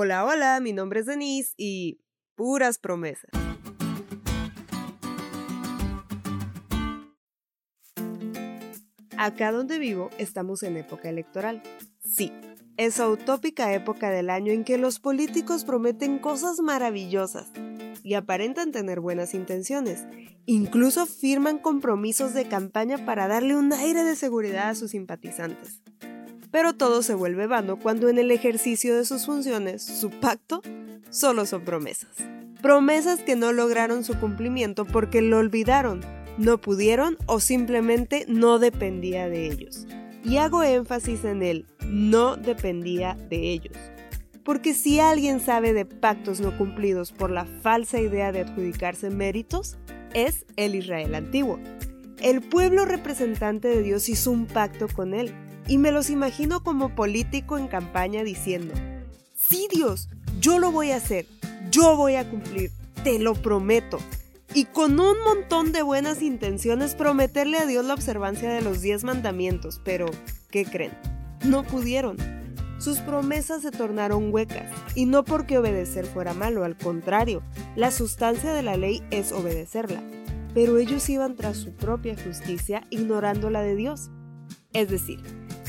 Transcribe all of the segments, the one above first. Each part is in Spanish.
Hola, hola, mi nombre es Denise y puras promesas. Acá donde vivo estamos en época electoral. Sí, esa utópica época del año en que los políticos prometen cosas maravillosas y aparentan tener buenas intenciones. Incluso firman compromisos de campaña para darle un aire de seguridad a sus simpatizantes. Pero todo se vuelve vano cuando en el ejercicio de sus funciones, su pacto, solo son promesas. Promesas que no lograron su cumplimiento porque lo olvidaron, no pudieron o simplemente no dependía de ellos. Y hago énfasis en el no dependía de ellos. Porque si alguien sabe de pactos no cumplidos por la falsa idea de adjudicarse méritos, es el Israel antiguo. El pueblo representante de Dios hizo un pacto con él. Y me los imagino como político en campaña diciendo: sí, Dios, yo lo voy a hacer, yo voy a cumplir, te lo prometo. Y con un montón de buenas intenciones prometerle a Dios la observancia de los 10 mandamientos, pero ¿qué creen? No pudieron. Sus promesas se tornaron huecas, y no porque obedecer fuera malo, al contrario, la sustancia de la ley es obedecerla. Pero ellos iban tras su propia justicia, ignorando la de Dios. Es decir,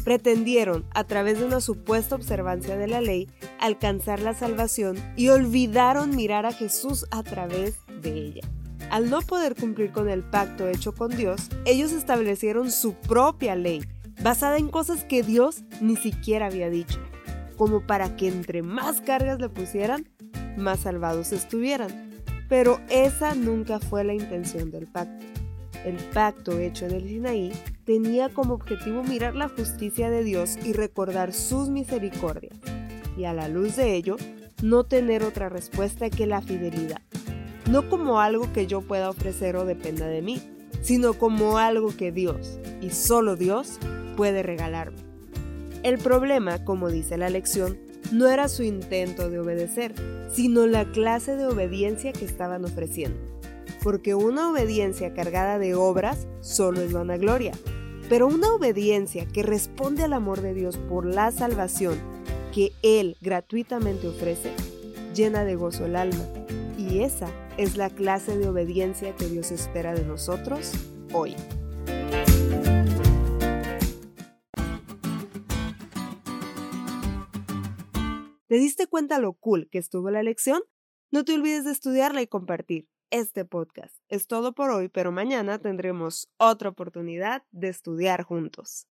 pretendieron, a través de una supuesta observancia de la ley, alcanzar la salvación y olvidaron mirar a Jesús a través de ella. Al no poder cumplir con el pacto hecho con Dios, ellos establecieron su propia ley, basada en cosas que Dios ni siquiera había dicho, como para que entre más cargas le pusieran, más salvados estuvieran. Pero esa nunca fue la intención del pacto. El pacto hecho en el Sinaí tenía como objetivo mirar la justicia de Dios y recordar sus misericordias, y a la luz de ello, no tener otra respuesta que la fidelidad, no como algo que yo pueda ofrecer o dependa de mí, sino como algo que Dios, y solo Dios, puede regalarme. El problema, como dice la lección, no era su intento de obedecer, sino la clase de obediencia que estaban ofreciendo. Porque una obediencia cargada de obras solo es vanagloria, pero una obediencia que responde al amor de Dios por la salvación que Él gratuitamente ofrece, llena de gozo el alma. Y esa es la clase de obediencia que Dios espera de nosotros hoy. ¿Te diste cuenta lo cool que estuvo la lección? No te olvides de estudiarla y compartir este podcast. Es todo por hoy, pero mañana tendremos otra oportunidad de estudiar juntos.